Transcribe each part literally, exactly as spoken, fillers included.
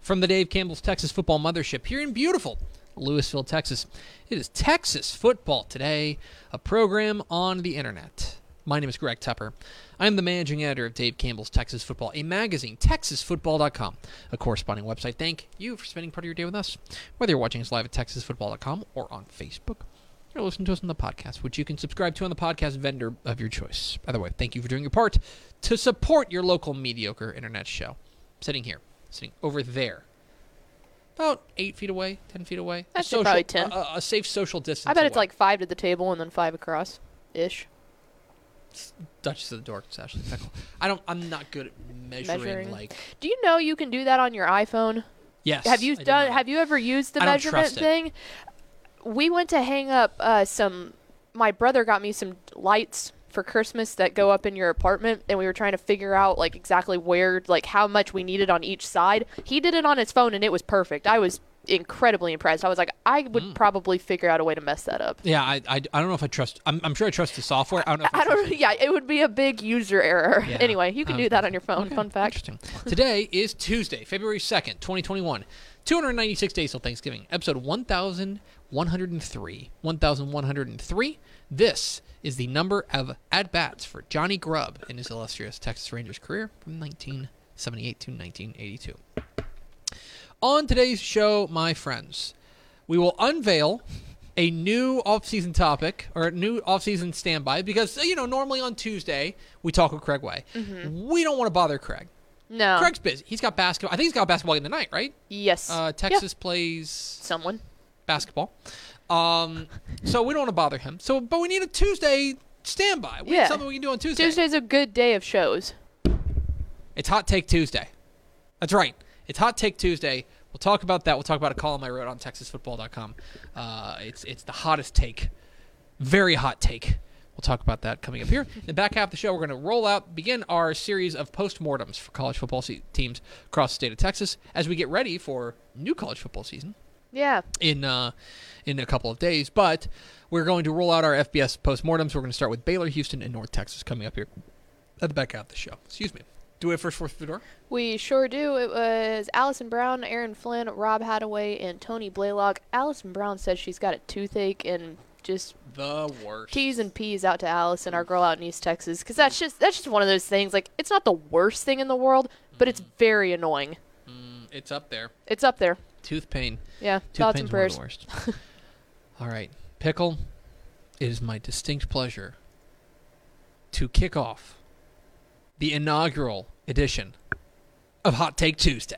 From the Dave Campbell's Texas Football Mothership here in beautiful Lewisville, Texas, it is Texas Football Today, a program on the internet. My name is Greg Tupper. I'm the managing editor of Dave Campbell's Texas Football, a magazine, Texas Football dot com, a corresponding website. Thank you for spending part of your day with us, whether you're watching us live at Texas Football dot com or on Facebook, or listening to us on the podcast, which you can subscribe to on the podcast vendor of your choice. By the way, thank you for doing your part to support your local mediocre internet show. I'm sitting here. Sitting over there, about eight feet away, ten feet away. That's social, probably ten. A, a safe social distance. I bet away. It's like five to the table and then five across, ish. It's Duchess of the Dorks, Ashley Peckle. I don't. I'm not good at measuring, measuring. Like. Do you know you can do that on your iPhone? Yes. Have you I done? Have you ever used the I measurement thing? We went to hang up uh, some. My brother got me some lights for Christmas that go up in your apartment, and we were trying to figure out like exactly where, like how much we needed on each side. He did it on his phone and it was perfect. I was incredibly impressed. I was like, I would mm. probably figure out a way to mess that up. Yeah, I, I, I don't know if I trust, I'm, I'm sure I trust the software. I don't know if I, I don't, yeah, it would be a big user error. Yeah. Anyway, you can um, do that on your phone. Okay. Fun fact. Interesting. Today is Tuesday, February second, twenty twenty-one. two hundred ninety-six days till Thanksgiving. Episode eleven oh three. eleven oh three. This is the number of at-bats for Johnny Grubb in his illustrious Texas Rangers career from nineteen seventy-eight to nineteen eighty-two. On today's show, my friends, we will unveil a new off-season topic or a new off-season standby because, you know, normally on Tuesday we talk with Craig Way. Mm-hmm. We don't want to bother Craig. No. Craig's busy. He's got basketball. I think he's got basketball game tonight, right? Yes. Uh, Texas yeah. plays... Someone. Basketball. Um, so we don't want to bother him. So, but we need a Tuesday standby. We yeah. need something we can do on Tuesday. Tuesday's a good day of shows. It's Hot Take Tuesday. That's right. It's Hot Take Tuesday. We'll talk about that. We'll talk about a column I wrote on Texas Football dot com. Uh, it's it's the hottest take. Very hot take. We'll talk about that coming up here. In the back half of the show, we're going to roll out, begin our series of postmortems for college football se- teams across the state of Texas as we get ready for new college football season. Yeah. In uh, in a couple of days. But we're going to roll out our F B S postmortems. We're going to start with Baylor, Houston, and North Texas coming up here at the back half of the show. Excuse me. Do we have first four through the door? We sure do. It was Allison Brown, Aaron Flynn, Rob Hadaway, and Tony Blaylock. Allison Brown says she's got a toothache and just the worst. T's and P's out to Allison, our girl out in East Texas, because that's just that's just one of those things. Like, it's not the worst thing in the world, but mm. it's very annoying. Mm, it's up there. It's up there. Tooth pain. Yeah, tooth pain's one of the worst. All right, Pickle, it is my distinct pleasure to kick off the inaugural edition of Hot Take Tuesday.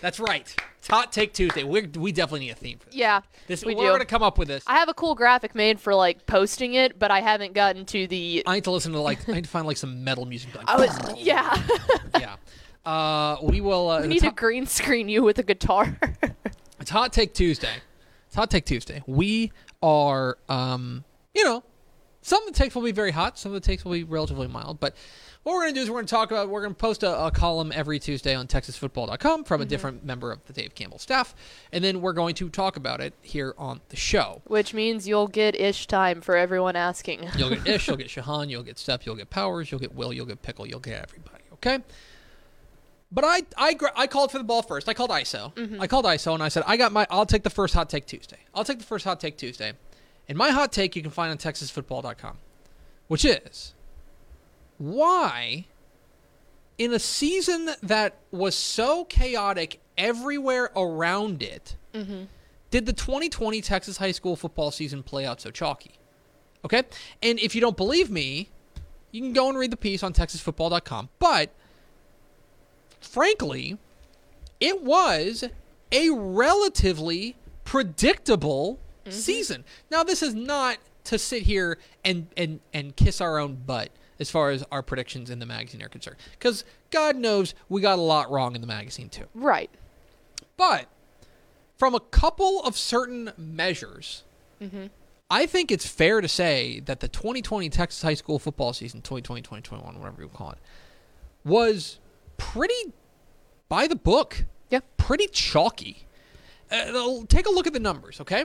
That's right. It's Hot Take Tuesday. We're, we definitely need a theme for this. Yeah, this, we we're do. We're going to come up with this. I have a cool graphic made for, like, posting it, but I haven't gotten to the... I need to listen to, like, I need to find, like, some metal music. Like, I was, yeah. yeah. Uh, we will... Uh, we need to hot... green screen you with a guitar. It's Hot Take Tuesday. It's Hot Take Tuesday. We are, um, you know, some of the takes will be very hot. Some of the takes will be relatively mild, but... What we're going to do is we're going to talk about, we're going to post a, a column every Tuesday on Texas Football dot com from mm-hmm. a different member of the Dave Campbell staff, and then we're going to talk about it here on the show. Which means you'll get ish time for everyone asking. You'll get ish, you'll get Shahan, you'll get Steph, you'll get Powers, you'll get Will, you'll get Pickle, you'll get everybody, okay? But I, I I called for the ball first. I called I S O. Mm-hmm. I called I S O and I said, I got my, I'll take the first Hot Take Tuesday. I'll take the first Hot Take Tuesday. And my hot take you can find on Texas Football dot com, which is, why in a season that was so chaotic everywhere around it, mm-hmm. did the twenty twenty Texas high school football season play out so chalky? Okay? And if you don't believe me, you can go and read the piece on Texas Football dot com. But frankly, it was a relatively predictable mm-hmm. season. Now, this is not to sit here and, and, and kiss our own butt as far as our predictions in the magazine are concerned, because God knows we got a lot wrong in the magazine too. Right. But from a couple of certain measures, mm-hmm. I think it's fair to say that the twenty twenty Texas high school football season, twenty twenty, twenty twenty-one, whatever you call it, was pretty by the book. Yeah. Pretty chalky. Uh, take a look at the numbers, okay?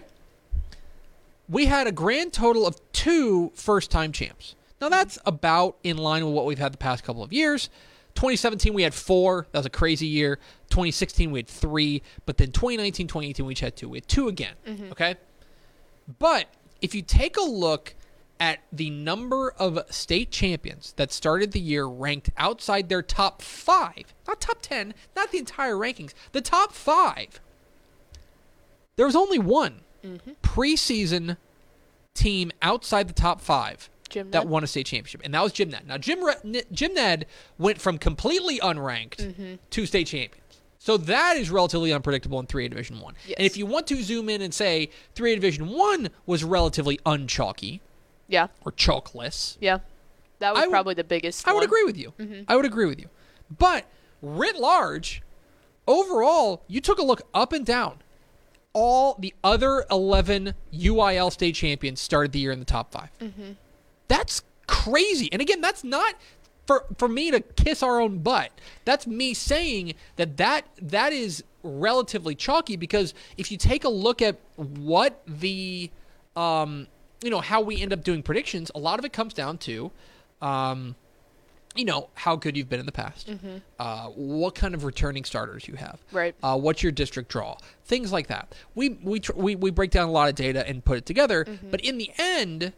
We had a grand total of two first-time champs. Now, that's about in line with what we've had the past couple of years. twenty seventeen, we had four. That was a crazy year. twenty sixteen, we had three. But then twenty nineteen, twenty eighteen, we each had two. We had two again, mm-hmm. okay? But if you take a look at the number of state champions that started the year ranked outside their top five, not top ten, not the entire rankings, the top five, there was only one mm-hmm. preseason team outside the top five Jim that Ned. won a state championship, and that was Jim Ned. Now, Jim, Re- Jim Ned went from completely unranked mm-hmm. to state champions. So that is relatively unpredictable in three A Division one. Yes. And if you want to zoom in and say three A Division one was relatively unchalky, yeah, or chalkless. Yeah. That was I probably would, the biggest I one. would agree with you. Mm-hmm. I would agree with you. But writ large, overall, you took a look up and down. All the other eleven U I L state champions started the year in the top five. Mm-hmm. That's crazy. And again, that's not for for me to kiss our own butt. That's me saying that that, that is relatively chalky, because if you take a look at what the um, – you know, how we end up doing predictions, a lot of it comes down to, um, you know, how good you've been in the past, mm-hmm. uh, what kind of returning starters you have, right? Uh, what's your district draw, things like that. We we tr- we we break down a lot of data and put it together, mm-hmm. but in the end,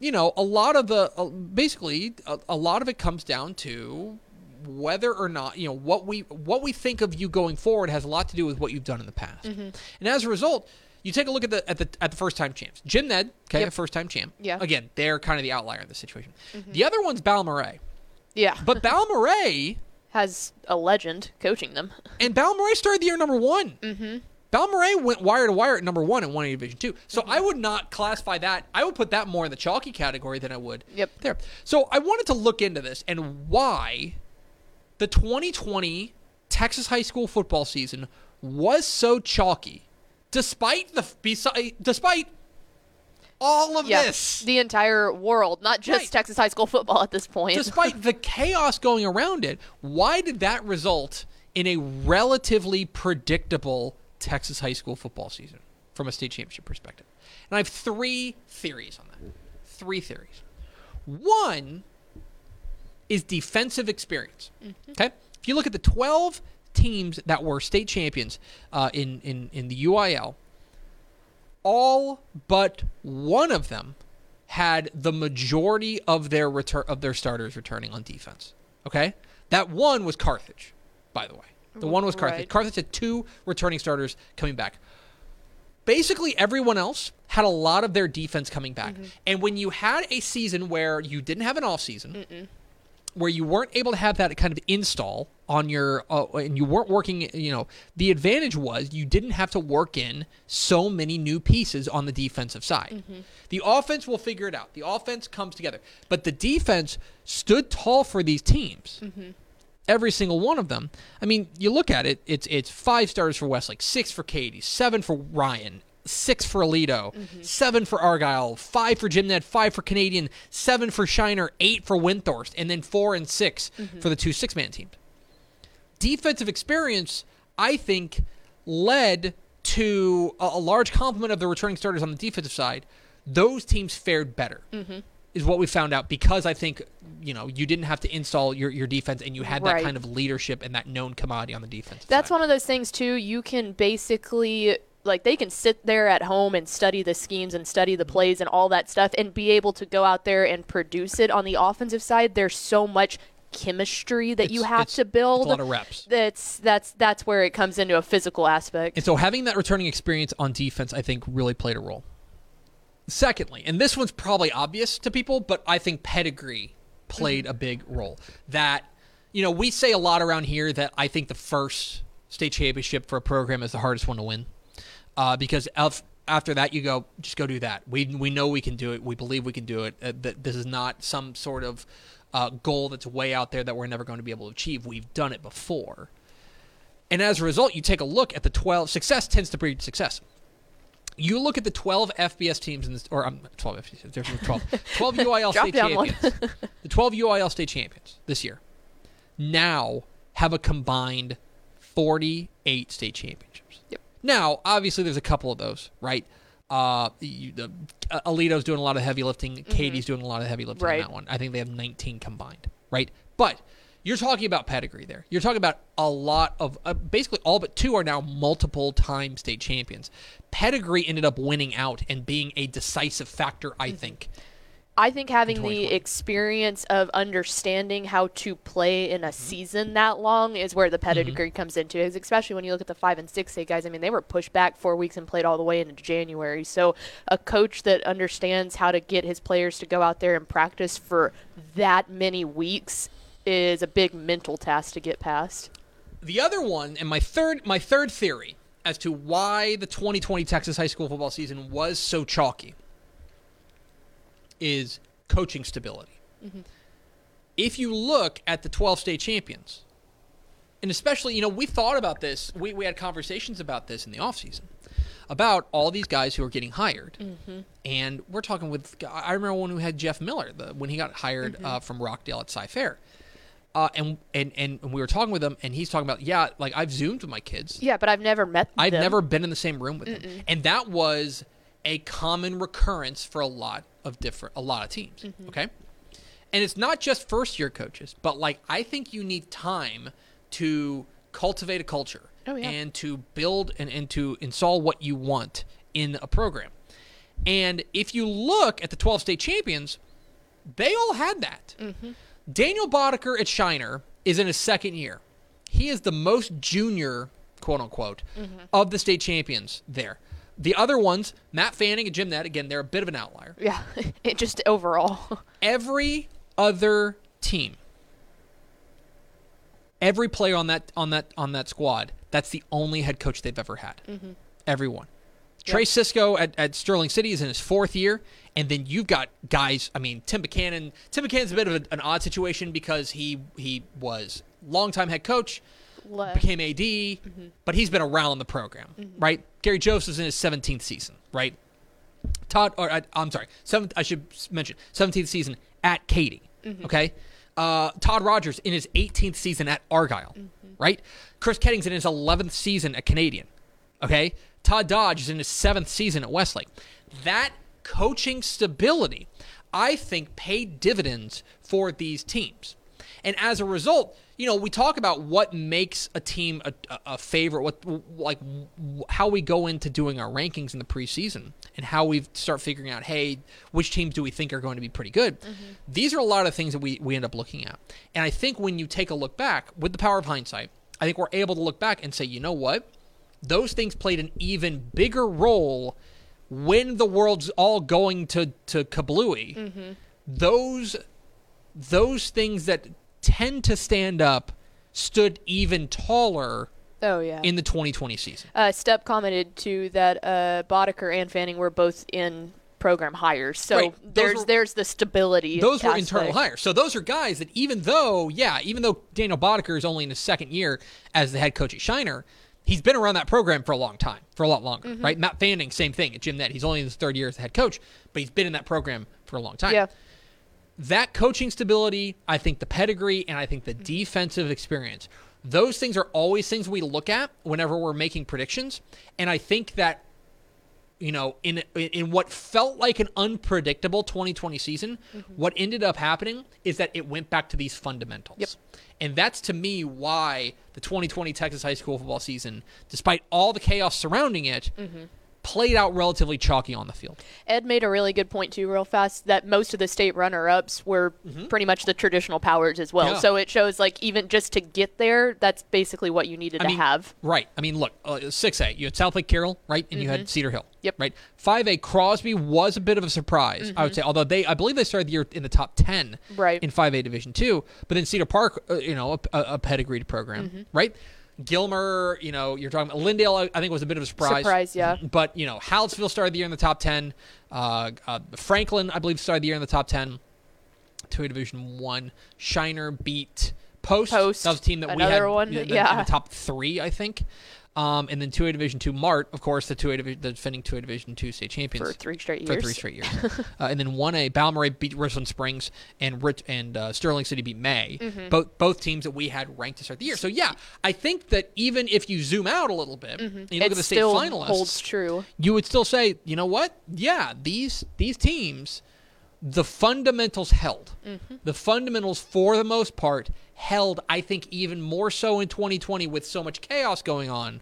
you know, a lot of the uh, basically a, a lot of it comes down to whether or not, you know, what we what we think of you going forward has a lot to do with what you've done in the past, mm-hmm. and as a result. You take a look at the at the at the first time champs. Jim Ned, okay, yep. first time champ. Yeah. Again, they're kind of the outlier in this situation. Mm-hmm. The other one's Bal Murray. Yeah. But Bal Murray has a legend coaching them. And Bal Murray started the year number one. Mm-hmm. Bal Murray went wire to wire at number one in one A Division two. So mm-hmm. I would not classify that. I would put that more in the chalky category than I would yep. there. So I wanted to look into this and why the twenty twenty Texas high school football season was so chalky. Despite the despite all of yeah, this. The entire world, not just right. Texas high school football at this point. Despite the chaos going around it, why did that result in a relatively predictable Texas high school football season from a state championship perspective? And I have three theories on that. Three theories. One is defensive experience. Mm-hmm. Okay? If you look at the twelve teams that were state champions uh, in, in, in the U I L, all but one of them had the majority of their return of their starters returning on defense. Okay? That one was Carthage, by the way. The one was Carthage. Right. Carthage had two returning starters coming back. Basically, everyone else had a lot of their defense coming back. Mm-hmm. And when you had a season where you didn't have an offseason, mm-mm. where you weren't able to have that kind of install on your, uh, and you weren't working, you know, the advantage was you didn't have to work in so many new pieces on the defensive side. Mm-hmm. The offense will figure it out. The offense comes together. But the defense stood tall for these teams, mm-hmm. every single one of them. I mean, you look at it, it's it's five starters for Westlake, six for Katie, seven for Ryan, six for Alito, mm-hmm. seven for Argyle, five for Jim Ned, five for Canadian, seven for Shiner, eight for Windthorst, and then four and six mm-hmm. for the two six-man teams. Defensive experience, I think, led to a, a large complement of the returning starters on the defensive side. Those teams fared better. Mm-hmm. is what we found out, because I think, you know, you didn't have to install your, your defense, and you had that right. kind of leadership and that known commodity on the defense. That's side. One of those things, too. You can basically, like, they can sit there at home and study the schemes and study the plays and all that stuff and be able to go out there and produce it. On the offensive side, there's so much chemistry that it's, you have to build. It's a lot of reps. That's, that's, that's where it comes into a physical aspect. And so having that returning experience on defense, I think, really played a role. Secondly, and this one's probably obvious to people, but I think pedigree played a big role. That, you know, we say a lot around here that I think the first state championship for a program is the hardest one to win. Uh, because of, after that, you go, just go do that. We we know we can do it. We believe we can do it. Uh, that this is not some sort of uh, goal that's way out there that we're never going to be able to achieve. We've done it before. And as a result, you take a look at the twelve. Success tends to breed success. You look at the twelve F B S teams, in this, or um, twelve F B S teams, there's twelve. twelve U I L state champions. The twelve U I L state champions this year now have a combined forty-eight state championships. Yep. Now, obviously, there's a couple of those, right? Uh, you, the, uh, Alito's doing a lot of heavy lifting. Mm-hmm. Katie's doing a lot of heavy lifting right. on that one. I think they have nineteen combined, right? But you're talking about pedigree there. You're talking about a lot of uh, basically all but two are now multiple-time state champions. Pedigree ended up winning out and being a decisive factor, I think. I think having the experience of understanding how to play in a mm-hmm. season that long is where the pedigree mm-hmm. comes into it, especially when you look at the five and six state guys. I mean, they were pushed back four weeks and played all the way into January. So a coach that understands how to get his players to go out there and practice for that many weeks is a big mental task to get past. The other one, and my third my third theory as to why the twenty twenty Texas high school football season was so chalky, is coaching stability. Mm-hmm. If you look at the twelve state champions, and especially, you know, we thought about this, we, we had conversations about this in the offseason, about all these guys who are getting hired. Mm-hmm. And we're talking with, I remember one who had Jeff Miller, the, when he got hired mm-hmm. uh, from Rockdale at Cy Fair. Uh, and, and and we were talking with him, and he's talking about, yeah, like, I've Zoomed with my kids. Yeah, but I've never met them. I've never been in the same room with Mm-mm. them. And that was a common recurrence for a lot of different, a lot of teams, mm-hmm. okay? And it's not just first-year coaches, but, like, I think you need time to cultivate a culture oh, yeah. and to build and, and to install what you want in a program. And if you look at the twelve state champions, they all had that. Mm-hmm. Daniel Boddicker at Shiner is in his second year. He is the most junior, quote-unquote, mm-hmm. of the state champions there. The other ones, Matt Fanning and Jim Ned, again, they're a bit of an outlier. Yeah, it just overall. Every other team, every player on that on that, on that squad, that's the only head coach they've ever had. Mm-hmm. Everyone. Trey yep. Sisko at, at Sterling City is in his fourth year, and then you've got guys, I mean, Tim Buchanan. Tim Buchanan's a bit of a, an odd situation because he he was longtime head coach, Left. became A D, mm-hmm. but he's been around the program, mm-hmm. right? Gary Joseph's in his seventeenth season, right? Todd, or I, I'm sorry, seventh, I should mention, seventeenth season at Katy, mm-hmm. okay? Uh, Todd Rogers in his eighteenth season at Argyle, mm-hmm. right? Chris Keddings in his eleventh season at Canadian, okay? Todd Dodge is in his seventh season at Westlake. That coaching stability, I think, paid dividends for these teams. And as a result, you know, we talk about what makes a team a, a favorite, what like how we go into doing our rankings in the preseason and how we start figuring out, hey, which teams do we think are going to be pretty good? Mm-hmm. These are a lot of things that we, we end up looking at. And I think when you take a look back with the power of hindsight, I think we're able to look back and say, you know what? Those things played an even bigger role when the world's all going to, to kablooey. Mm-hmm. Those those things that tend to stand up stood even taller oh, yeah. in the twenty twenty season. Uh, Step commented, too, that uh, Boddicker and Fanning were both in program hires. So right. there's were, there's the stability. Those were internal play. hires. So those are guys that even though, yeah, even though Daniel Boddicker is only in his second year as the head coach at Shiner, he's been around that program for a long time, for a lot longer, mm-hmm. right? Matt Fanning, same thing at Jim Ned. He's only in his third year as the head coach, but he's been in that program for a long time. Yeah. That coaching stability, I think the pedigree, and I think the mm-hmm. defensive experience, those things are always things we look at whenever we're making predictions. And I think that you know, in in what felt like an unpredictable twenty twenty season, mm-hmm. what ended up happening is that it went back to these fundamentals. Yep. And that's, to me, why the twenty twenty Texas high school football season, despite all the chaos surrounding it, mm-hmm. played out relatively chalky on the field. Ed made a really good point, too, real fast, that most of the state runner-ups were mm-hmm. pretty much the traditional powers as well. Yeah. So it shows, like, even just to get there, that's basically what you needed I to mean, have. Right. I mean, look, uh, six A, you had South Lake Carroll, right? And mm-hmm. you had Cedar Hill. Yep. Right? five A, Crosby was a bit of a surprise, mm-hmm. I would say, although they, I believe they started the year in the top ten right. in five A Division two, but then Cedar Park, uh, you know, a, a pedigreed program, mm-hmm. right? Gilmer, you know, you're talking about Lindale, I think was a bit of a surprise. Surprise, yeah. But, you know, Hallettsville started the year in the top ten. Uh, uh, Franklin, I believe, started the year in the top ten. two A Division one. Shiner beat Post. Post. That was a team that Another we had one. In, the, yeah. in the top three, I think. Um, and then two A Division two Mart, of course, the two A the defending two A Division two state champions for three straight years. For three straight years, uh, and then one A Bal Murray beat Richland Springs and Rich and uh, Sterling City beat May. Mm-hmm. Both both teams that we had ranked to start the year. So yeah, I think that even if you zoom out a little bit, mm-hmm. and you look it at the state finalists, holds true. You would still say, you know what? Yeah, these these teams, the fundamentals held. Mm-hmm. The fundamentals, for the most part, held. I think even more so in twenty twenty with so much chaos going on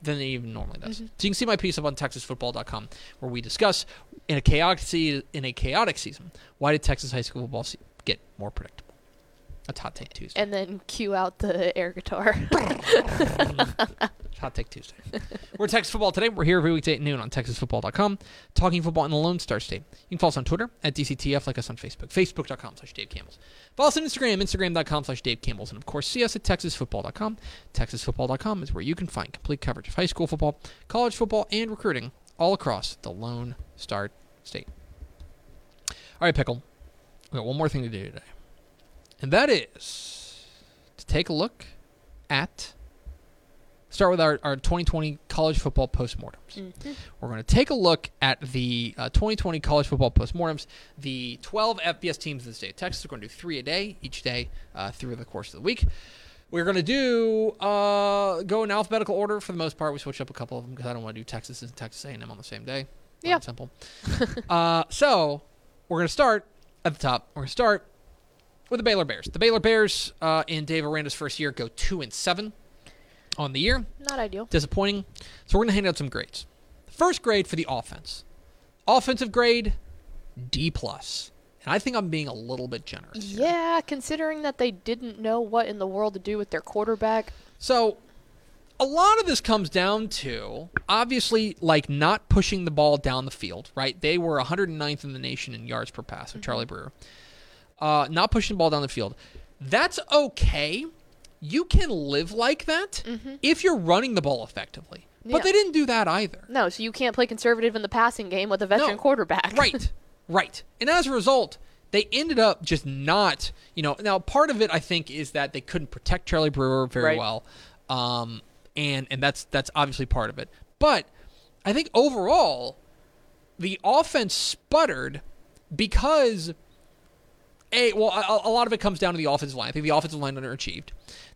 than it even normally does. Mm-hmm. So you can see my piece up on Texas Football dot com where we discuss in a chaotic se- in a chaotic season, why did Texas high school football se- get more predictable? That's Hot Take Tuesday. And then cue out the air guitar. Hot Take Tuesday. We're Texas Football today. We're here every weekday at noon on Texas Football dot com, talking football in the Lone Star State. You can follow us on Twitter at D C T F, like us on Facebook, Facebook.com slash Dave Campbell's. Follow us on Instagram, Instagram.com slash Dave Campbell's. And, of course, see us at Texas Football dot com. Texas Football dot com is where you can find complete coverage of high school football, college football, and recruiting all across the Lone Star State. All right, Pickle. We've got one more thing to do today, and that is to take a look at... Start with our, our twenty twenty college football postmortems. Mm-hmm. We're going to take a look at the uh, twenty twenty college football postmortems, the twelve F B S teams in the state of Texas. We're going to do three a day each day uh, through the course of the week. We're going to do uh, go in alphabetical order for the most part. We switch up a couple of them because I don't want to do Texas and Texas A and M on the same day. Yeah. Simple. uh, so we're going to start at the top. We're going to start with the Baylor Bears. The Baylor Bears uh, in Dave Aranda's first year go two and seven. On the year. Not ideal. Disappointing. So we're going to hand out some grades. First grade for the offense. Offensive grade, D plus. And I think I'm being a little bit generous. Yeah, here. Considering that they didn't know what in the world to do with their quarterback. So a lot of this comes down to, obviously, like not pushing the ball down the field, right? They were one hundred ninth in the nation in yards per pass with mm-hmm. Charlie Brewer. Uh, not pushing the ball down the field. That's okay. You can live like that mm-hmm. if you're running the ball effectively. Yeah. But they didn't do that either. No, so you can't play conservative in the passing game with a veteran no. quarterback. Right, right. And as a result, they ended up just not, you know. Now, part of it, I think, is that they couldn't protect Charlie Brewer very right. well. Um, and and that's that's obviously part of it. But I think overall, the offense sputtered because... A, well, a, a lot of it comes down to the offensive line. I think the offensive line underachieved.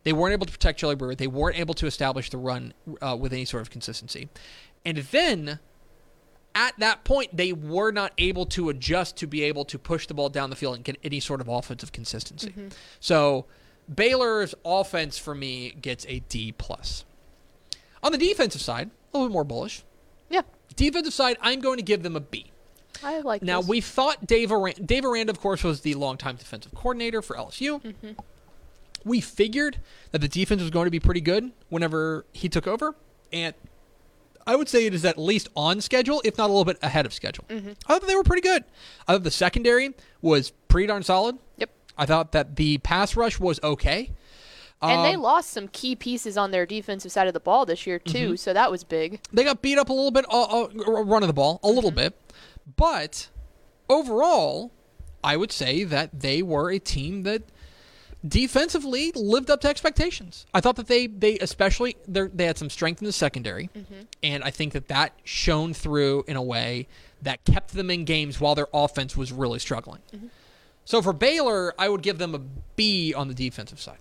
They weren't able to protect Charlie Brewer. They weren't able to establish the run uh, with any sort of consistency. And then, at that point, they were not able to adjust to be able to push the ball down the field and get any sort of offensive consistency. Mm-hmm. So, Baylor's offense, for me, gets a D plus. On the defensive side, a little bit more bullish. Yeah. Defensive side, I'm going to give them a B. I like now, this. we thought Dave Aranda, Dave Aranda, of course, was the longtime defensive coordinator for L S U. Mm-hmm. We figured that the defense was going to be pretty good whenever he took over. And I would say it is at least on schedule, if not a little bit ahead of schedule. Mm-hmm. I thought they were pretty good. I thought the secondary was pretty darn solid. Yep. I thought that the pass rush was okay. And um, they lost some key pieces on their defensive side of the ball this year, too, mm-hmm. so that was big. They got beat up a little bit, uh, uh, run of the ball, a mm-hmm. little bit. But overall, I would say that they were a team that defensively lived up to expectations. I thought that they, they especially, they had some strength in the secondary. Mm-hmm. And I think that that shone through in a way that kept them in games while their offense was really struggling. Mm-hmm. So for Baylor, I would give them a B on the defensive side.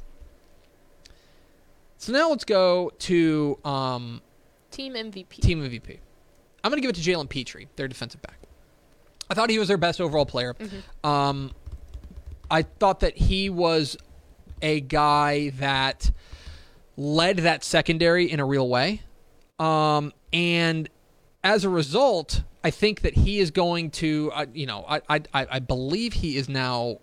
So now let's go to um, Team M V P. Team M V P. I'm going to give it to Jaylen Petrie, their defensive back. I thought he was their best overall player. Mm-hmm. Um, I thought that he was a guy that led that secondary in a real way. Um, and as a result, I think that he is going to, uh, you know, I, I I believe he is now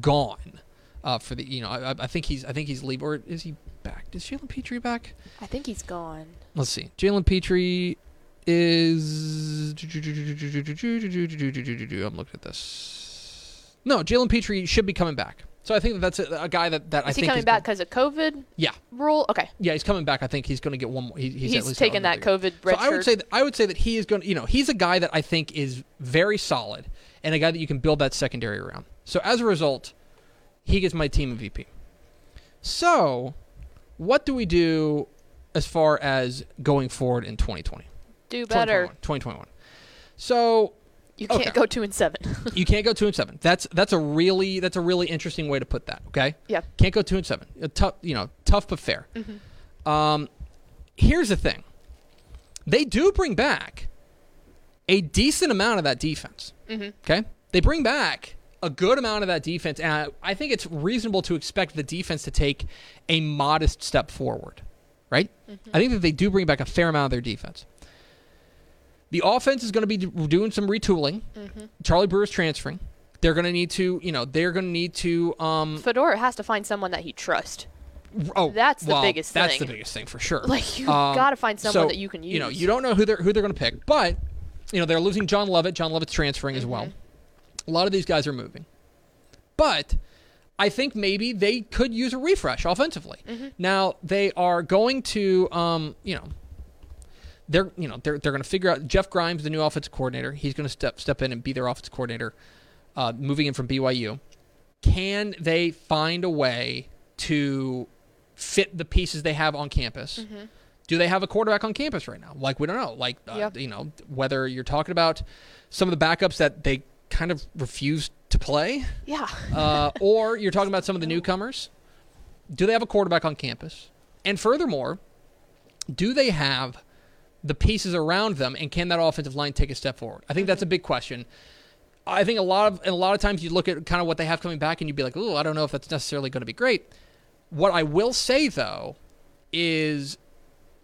gone uh, for the, you know, I, I think he's, I think he's leaving, or is he back? Is Jaylen Petrie back? I think he's gone. Let's see. Jaylen Petrie is, I'm looking at this. No, Jaylen Petrie should be coming back. So I think that that's a, a guy that, that I think... Is he coming back because of COVID? Yeah. Rule? Okay. Yeah, he's coming back. I think he's going to get one more. He, he's he's at least taking that COVID red shirt. So I would say that, I would say that he is going to... You know, he's a guy that I think is very solid and a guy that you can build that secondary around. So as a result, he gets my team M V P. So what do we do as far as going forward in twenty twenty? Do better. twenty twenty-one. twenty twenty-one. So... You can't okay. go two and seven. You can't go two and seven. That's that's a really that's a really interesting way to put that. Okay. Yeah. Can't go two and seven. A tough, you know, tough but fair. Mm-hmm. Um, here's the thing. They do bring back a decent amount of that defense. Mm-hmm. Okay. They bring back a good amount of that defense, and I, I think it's reasonable to expect the defense to take a modest step forward. Right. Mm-hmm. I think that they do bring back a fair amount of their defense. The offense is going to be doing some retooling. Mm-hmm. Charlie Brewer's transferring. They're going to need to, you know, they're going to need to. Um, Fedora has to find someone that he trusts. Oh, that's the well, biggest that's thing. That's the biggest thing for sure. Like you um, got to find someone so, that you can use. You know, you don't know who they're who they're going to pick, but you know they're losing John Lovett. John Lovett's transferring mm-hmm. as well. A lot of these guys are moving, but I think maybe they could use a refresh offensively. Mm-hmm. Now they are going to, um, you know. They're you know they're they're going to figure out Jeff Grimes, the new offensive coordinator. He's going to step step in and be their offensive coordinator, uh, moving in from B Y U. Can they find a way to fit the pieces they have on campus? Mm-hmm. Do they have a quarterback on campus right now? Like we don't know. Like uh, yep. you know whether you're talking about some of the backups that they kind of refuse to play. Yeah. uh, or you're talking about some of the newcomers. Do they have a quarterback on campus? And furthermore, do they have the pieces around them, and can that offensive line take a step forward? I think that's a big question. I think a lot of and a lot of times you look at kind of what they have coming back, and you'd be like, "Ooh, I don't know if that's necessarily going to be great." What I will say though is,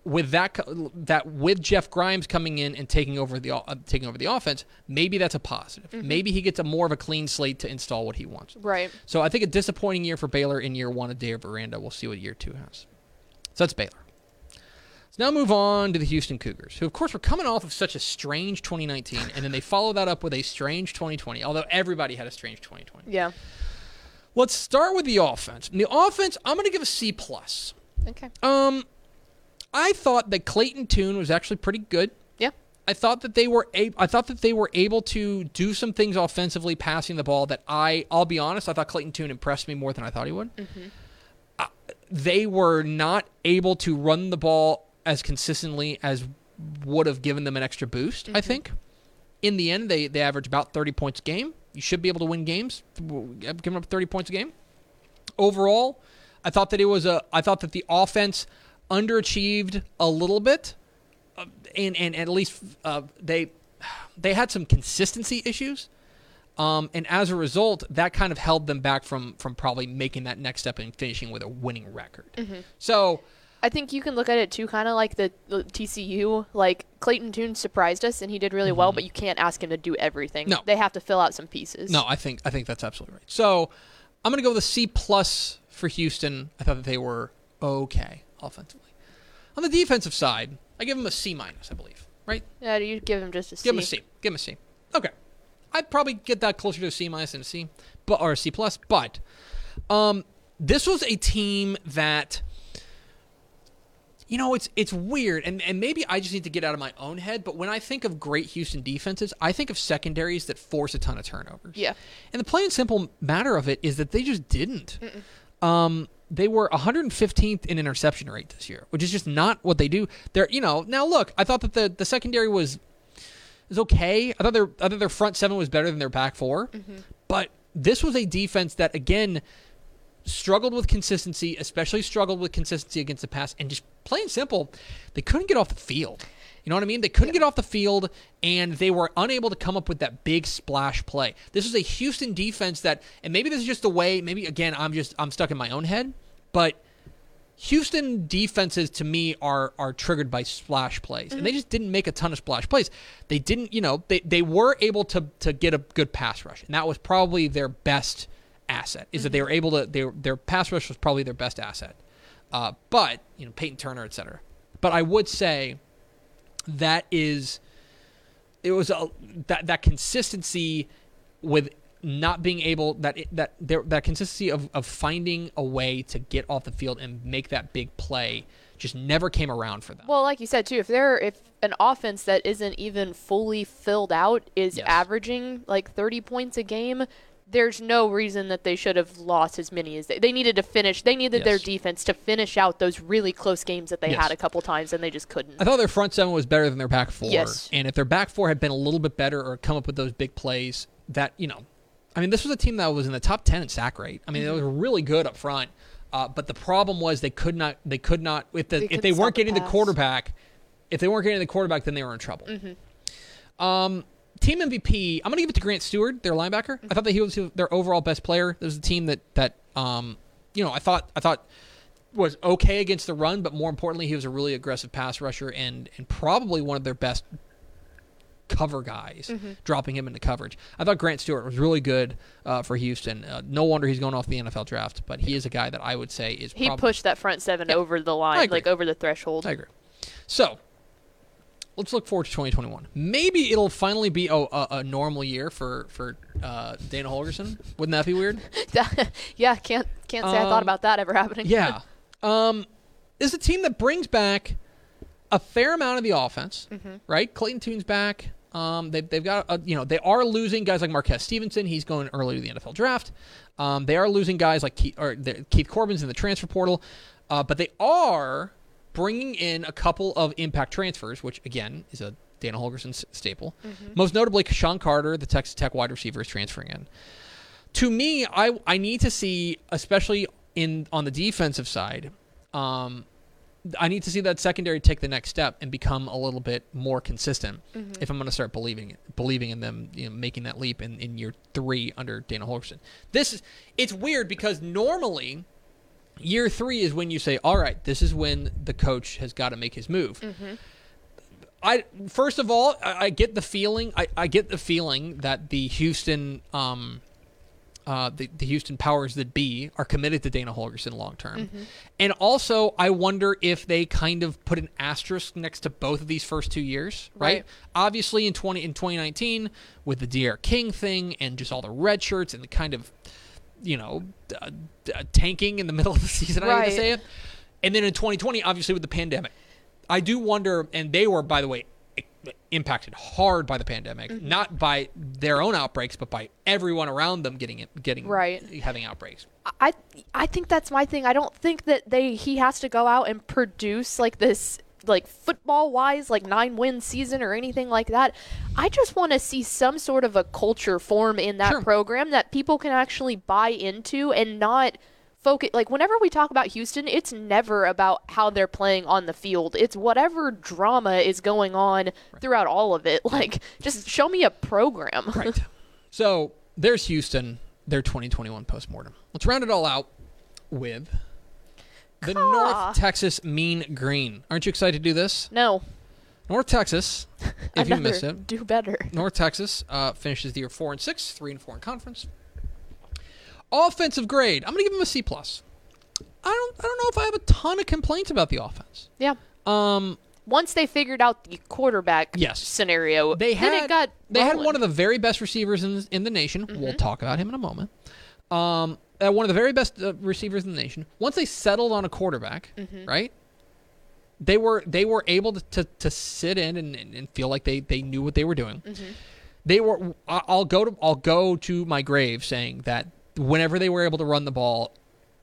with that that with Jeff Grimes coming in and taking over the uh, taking over the offense, maybe that's a positive. Mm-hmm. Maybe he gets a more of a clean slate to install what he wants. Right. So I think a disappointing year for Baylor in year one of Dave Aranda. We'll see what year two has. So that's Baylor. Now move on to the Houston Cougars, who, of course, were coming off of such a strange twenty nineteen, and then they followed that up with a strange twenty twenty, although everybody had a strange twenty twenty. Yeah. Let's start with the offense. And the offense, I'm going to give a C plus. Okay. Um, I thought that Clayton Tune was actually pretty good. Yeah. I thought that they were a- I thought that they were able to do some things offensively, passing the ball, that I, I'll be honest, I thought Clayton Tune impressed me more than I thought he would. Mm-hmm. Uh, they were not able to run the ball as consistently as would have given them an extra boost, mm-hmm. I think. In the end, they, they average about thirty points a game. You should be able to win games, giving up thirty points a game. Overall, I thought that it was a. I thought that the offense underachieved a little bit, uh, and and at least uh, they they had some consistency issues, um, and as a result, that kind of held them back from from probably making that next step and finishing with a winning record. Mm-hmm. So. I think you can look at it, too, kind of like the, the T C U. Like, Clayton Tune surprised us, and he did really mm-hmm. well, but you can't ask him to do everything. No. They have to fill out some pieces. No, I think I think that's absolutely right. So, I'm going to go with a C plus for Houston. I thought that they were okay offensively. On the defensive side, I give them a C minus, I believe, right? Yeah, you give them just a C. Give them a C. Give them a C. Okay. I'd probably get that closer to a C- than a C, but, or a C+, but um, this was a team that... You know, it's it's weird, and, and maybe I just need to get out of my own head, but when I think of great Houston defenses, I think of secondaries that force a ton of turnovers. Yeah. And the plain and simple matter of it is that they just didn't. Um, they were one hundred fifteenth in interception rate this year, which is just not what they do. They're, you know, now look, I thought that the, the secondary was was okay. I thought, their, I thought their front seven was better than their back four, mm-hmm. but this was a defense that, again, struggled with consistency, especially struggled with consistency against the pass, and just plain simple, they couldn't get off the field. You You know what I mean? They couldn't yeah. get off the field, and they were unable to come up with that big splash play. This is a Houston defense that, and maybe this is just the way, maybe, again, I'm just I'm stuck in my own head, but Houston defenses, to me, are are triggered by splash plays. Mm-hmm. And they just didn't make a ton of splash plays. They didn't, you know, they, they were able to to get a good pass rush, and that was probably their best asset, is mm-hmm. that they were able to, they, their pass rush was probably their best asset. Uh, but, you know, Peyton Turner, et cetera. But I would say that is, it was a, that, that consistency with not being able, that that there, that consistency of, of finding a way to get off the field and make that big play just never came around for them. Well, like you said too, if they're if an offense that isn't even fully filled out is yes. averaging like thirty points a game, there's no reason that they should have lost as many as they, they needed to finish. They needed yes. their defense to finish out those really close games that they yes. had a couple times, and they just couldn't. I thought their front seven was better than their back four. Yes. And if their back four had been a little bit better or come up with those big plays, that, you know, I mean, this was a team that was in the top ten in sack rate. I mean, mm-hmm. they were really good up front, uh, but the problem was they could not, they could not, if, the, they, if they weren't getting the, the quarterback, if they weren't getting the quarterback, then they were in trouble. Mm-hmm. Um, Team M V P, I'm going to give it to Grant Stewart, their linebacker. Mm-hmm. I thought that he was their overall best player. This was a team that, that um, you know, I thought I thought was okay against the run, but more importantly, he was a really aggressive pass rusher and and probably one of their best cover guys, mm-hmm. dropping him into coverage. I thought Grant Stewart was really good uh, for Houston. Uh, no wonder he's going off the N F L draft, but he is a guy that I would say is he probably... He pushed that front seven yeah. over the line, like over the threshold. I agree. So... let's look forward to twenty twenty-one. Maybe it'll finally be oh, a, a normal year for for uh, Dana Holgorsen. Wouldn't that be weird? yeah, can't can't say um, I thought about that ever happening. Yeah, um, it's a team that brings back a fair amount of the offense, mm-hmm. right? Clayton Tune's back. Um, they they've got a, you know they are losing guys like Marquez Stevenson. He's going early to the N F L draft. Um, they are losing guys like Keith, or the, Keith Corbin's in the transfer portal, uh, but they are bringing in a couple of impact transfers, which, again, is a Dana Holgorsen s- staple. Mm-hmm. Most notably, Sean Carter, the Texas Tech wide receiver, is transferring in. To me, I I need to see, especially in on the defensive side, um, I need to see that secondary take the next step and become a little bit more consistent mm-hmm. if I'm going to start believing believing in them, you know, making that leap in, in year three under Dana Holgorsen. This is, it's weird because normally... year three is when you say, all right, this is when the coach has got to make his move. Mm-hmm. I First of all, I, I get the feeling I, I get the feeling that the Houston um, uh, the, the Houston powers that be are committed to Dana Holgorsen long-term. Mm-hmm. And also, I wonder if they kind of put an asterisk next to both of these first two years, right? right. Obviously, in twenty in twenty nineteen, with the D R King thing and just all the red shirts and the kind of... you know, uh, uh, tanking in the middle of the season, right. I hate to say it. And then in twenty twenty, obviously, with the pandemic. I do wonder, and they were, by the way, impacted hard by the pandemic, mm-hmm. not by their own outbreaks, but by everyone around them getting getting right. having outbreaks. I I think that's my thing. I don't think that they he has to go out and produce like this like football-wise, like nine-win season or anything like that. I just want to see some sort of a culture form in that sure. program that people can actually buy into and not focus. Like, whenever we talk about Houston, it's never about how they're playing on the field. It's whatever drama is going on right. throughout all of it. Like, just show me a program. Right. So, there's Houston, their twenty twenty-one postmortem. Let's round it all out with... the ah. North Texas Mean Green. Aren't you excited to do this? No. North Texas, if you miss it. Do better. North Texas uh, finishes the year four and six, three and four in conference. Offensive grade. I'm gonna give them a C plus. I don't I don't know if I have a ton of complaints about the offense. Yeah. Um Once they figured out the quarterback yes. scenario, they had then it got they rolling. had one of the very best receivers in in the nation. Mm-hmm. We'll talk about him in a moment. Um Uh, one of the very best uh, receivers in the nation. Once they settled on a quarterback, mm-hmm. right, they were they were able to to, to sit in and, and, and feel like they, they knew what they were doing. Mm-hmm. They were. I'll go to I'll go to my grave saying that whenever they were able to run the ball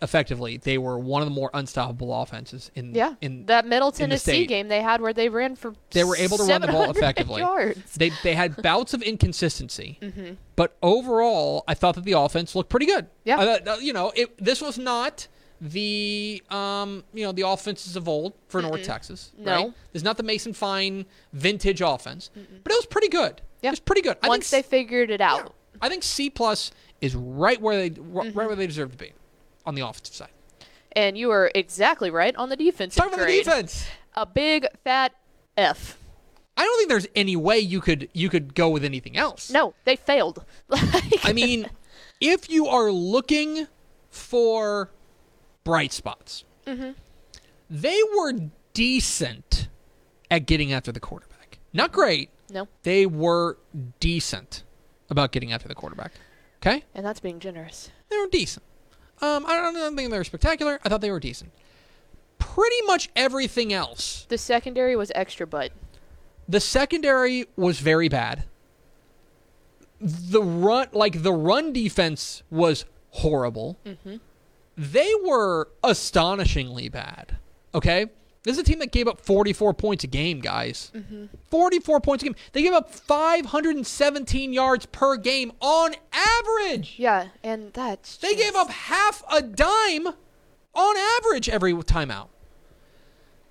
effectively, they were one of the more unstoppable offenses in yeah. in that Middle Tennessee game they had where they ran for they were able to run the ball effectively. Yards. They they had bouts of inconsistency. Mm-hmm. But overall, I thought that the offense looked pretty good. Yeah, I thought, you know, it, this was not the um, you know, the offenses of old for Mm-mm. North Texas. Right? No, it's not the Mason Fine vintage offense, Mm-mm. but it was pretty good. Yeah. It was pretty good. I Once think, they figured it out, yeah, I think C plus is right where they right mm-hmm. where they deserve to be on the offensive side. And you are exactly right on the defensive side. Talk about the defense. A big fat F. I don't think there's any way you could you could go with anything else. No, they failed. Like, I mean, if you are looking for bright spots, mm-hmm. they were decent at getting after the quarterback. Not great. No. They were decent about getting after the quarterback. Okay? And that's being generous. They were decent. Um, I don't, I don't think they were spectacular. I thought they were decent. Pretty much everything else. The secondary was extra butt. The secondary was very bad. The run, like the run defense was horrible. Mm-hmm. They were astonishingly bad. Okay? This is a team that gave up forty-four points a game, guys. Mm-hmm. forty-four points a game. They gave up five hundred seventeen yards per game on average. Yeah, and that's They just... gave up half a dime on average every timeout.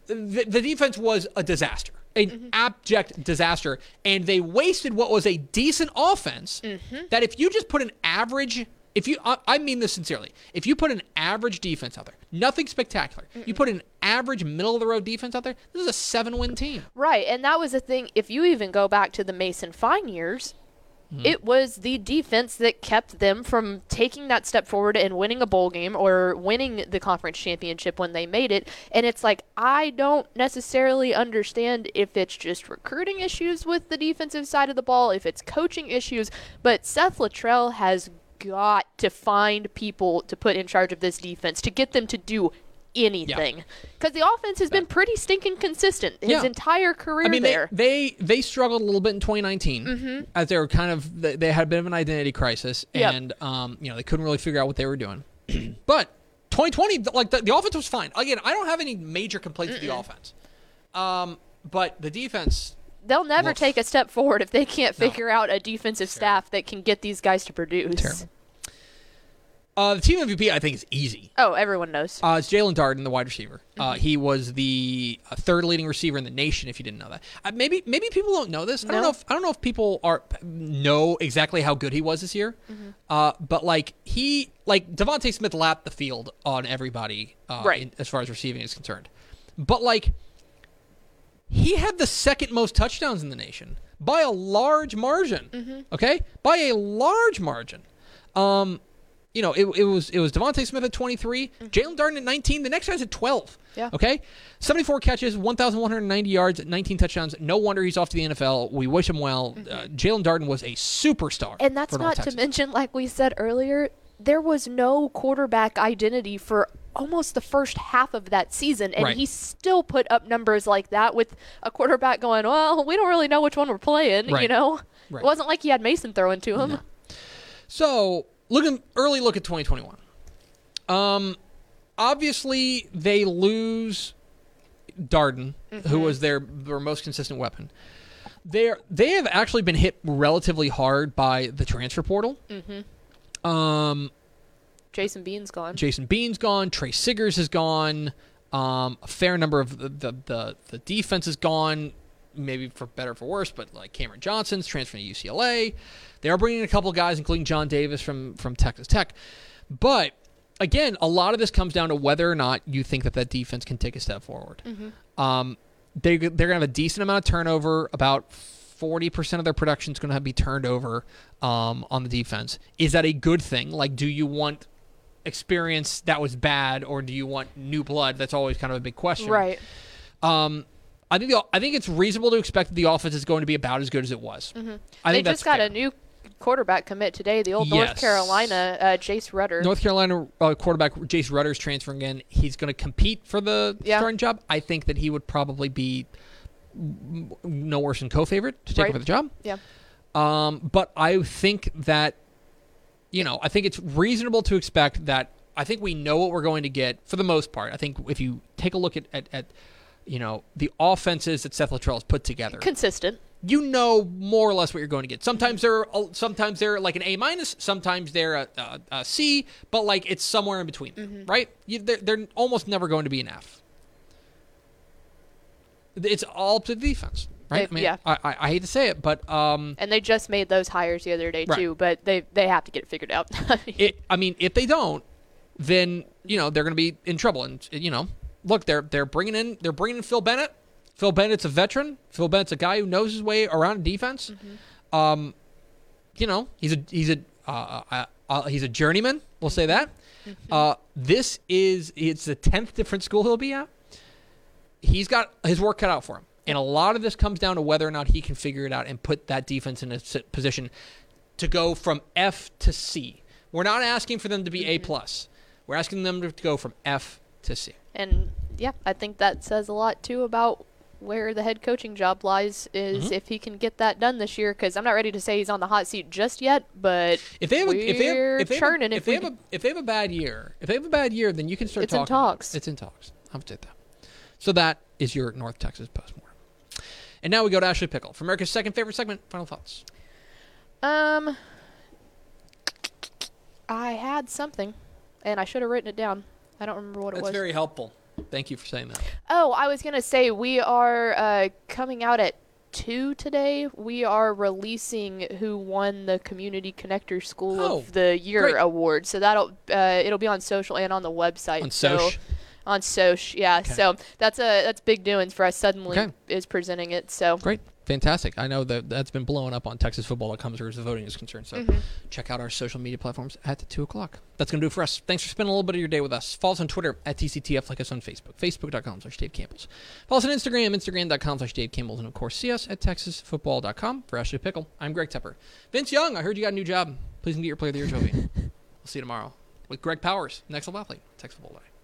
The, the defense was a disaster. An mm-hmm. abject disaster, and they wasted what was a decent offense mm-hmm. that if you just put an average, if you, I, I mean this sincerely, if you put an average defense out there, nothing spectacular, mm-hmm. you put an average middle-of-the-road defense out there, this is a seven-win team. Right, and that was the thing, if you even go back to the Mason Fine years, mm-hmm. it was the defense that kept them from taking that step forward and winning a bowl game or winning the conference championship when they made it. And it's like, I don't necessarily understand if it's just recruiting issues with the defensive side of the ball, if it's coaching issues, but Seth Luttrell has got to find people to put in charge of this defense to get them to do anything, because yeah. the offense has been pretty stinking consistent his yeah. entire career. I mean, there they, they they struggled a little bit in twenty nineteen mm-hmm. as they were kind of they, they had a bit of an identity crisis, and yep. um you know they couldn't really figure out what they were doing. But twenty twenty, like the, the offense was fine. Again, I don't have any major complaints with the offense, um but the defense, they'll never looks, take a step forward if they can't figure no. out a defensive Terrible. staff that can get these guys to produce. Terrible. Uh, the team M V P, I think, is easy. Oh, everyone knows. Uh, it's Jalen Darden, the wide receiver. Mm-hmm. Uh, he was the uh, third leading receiver in the nation. If you didn't know that, uh, maybe maybe people don't know this. No. I don't know. If, I don't know if people are know exactly how good he was this year. Mm-hmm. Uh, but like he, like Devontae Smith lapped the field on everybody, uh, right. in, as far as receiving is concerned. But like he had the second most touchdowns in the nation by a large margin. Mm-hmm. Okay, by a large margin. Um. You know, it, it was it was Devontae Smith at twenty-three, mm-hmm. Jalen Darden at nineteen, the next guy's at twelve. Yeah. Okay? seventy-four catches, one thousand one hundred ninety yards, nineteen touchdowns. No wonder he's off to the N F L. We wish him well. Mm-hmm. Uh, Jalen Darden was a superstar. And that's not to mention, like we said earlier, there was no quarterback identity for almost the first half of that season, and right. he still put up numbers like that with a quarterback going, well, we don't really know which one we're playing, right. you know? Right. It wasn't like he had Mason throwing to him. No. So... Looking early look at twenty twenty-one. Um, obviously they lose Darden, mm-hmm. who was their, their most consistent weapon. They they have actually been hit relatively hard by the transfer portal. Mm-hmm. Um, Jason Bean's gone. Jason Bean's gone. Trey Siggers is gone. Um, a fair number of the the, the the defense is gone. Maybe for better or for worse, but like Cameron Johnson's transferring to U C L A. They are bringing in a couple of guys, including John Davis from, from Texas Tech. But, again, a lot of this comes down to whether or not you think that that defense can take a step forward. Mm-hmm. Um, they, they're going to have a decent amount of turnover. About forty percent of their production is going to be turned over um, on the defense. Is that a good thing? Like, do you want experience that was bad, or do you want new blood? That's always kind of a big question. Right. Um I think the, I think it's reasonable to expect that the offense is going to be about as good as it was. Mm-hmm. I they think just that's got fair. A new quarterback commit today. The old yes. North Carolina, uh, Jace Rutter. North Carolina uh, quarterback Jace Rutter is transferring in. He's going to compete for the yeah. starting job. I think that he would probably be no worse than co-favorite to take right. over the job. Yeah. Um, but I think that, you know, I think it's reasonable to expect that. I think we know what we're going to get for the most part. I think if you take a look at at, at you know, the offenses that Seth Luttrell has put together. Consistent. you know more or less what you're going to get. Sometimes they're sometimes they're like an A minus, sometimes they're a, a, a C, but like it's somewhere in between, mm-hmm. right? You, they're, they're almost never going to be an F. It's all up to the defense, right? They, I mean, yeah. I, I, I hate to say it, but um, and they just made those hires the other day right. too, but they they have to get it figured out. it, I mean, if they don't, then you know they're going to be in trouble, and you know, look, they're they're bringing in they're bringing in Phil Bennett. Phil Bennett's a veteran. Phil Bennett's a guy who knows his way around defense. Mm-hmm. Um, you know, he's a he's a uh, uh, uh, he's a journeyman. We'll say that. Mm-hmm. Uh, this is it's the tenth different school he'll be at. He's got his work cut out for him, and a lot of this comes down to whether or not he can figure it out and put that defense in a position to go from F to C. We're not asking for them to be mm-hmm. A plus. We're asking them to go from F to C. And yeah, I think that says a lot too about where the head coaching job lies is mm-hmm. if he can get that done this year, because I'm not ready to say he's on the hot seat just yet, but if they have a, if they have, if they have, if, if, they have a, if they have a bad year, if they have a bad year, then you can start it's talking. It's in talks. It's in talks. I'll take that. So that is your North Texas Postmortem. And now we go to Ashley Peckle for America's second favorite segment. Final thoughts. Um, I had something, and I should have written it down. I don't remember what it That's was. That's very helpful. Thank you for saying that. Oh, I was going to say we are uh, coming out at two today. We are releasing who won the Community Connector School oh, of the Year great. Award. So that'll uh, it'll be on social and on the website. On social. So, on social, yeah. Okay. So that's a that's big doings for us. Suddenly okay. is presenting it. So great, fantastic. I know that that's been blowing up on Texas Football dot com as far as the voting is concerned. So mm-hmm. check out our social media platforms at the two o'clock. That's gonna do it for us. Thanks for spending a little bit of your day with us. Follow us on Twitter at T C T F. Like us on Facebook, Facebook dot com slash Dave Campbell's. Follow us on Instagram, Instagram dot com slash Dave Campbell's, and of course see us at Texas Football dot com. For Ashley Peckle, I'm Greg Tupper. Vince Young, I heard you got a new job. Please come get your Player of the Year trophy. We'll see you tomorrow with Greg Powers, next level athlete, Texas Football Live.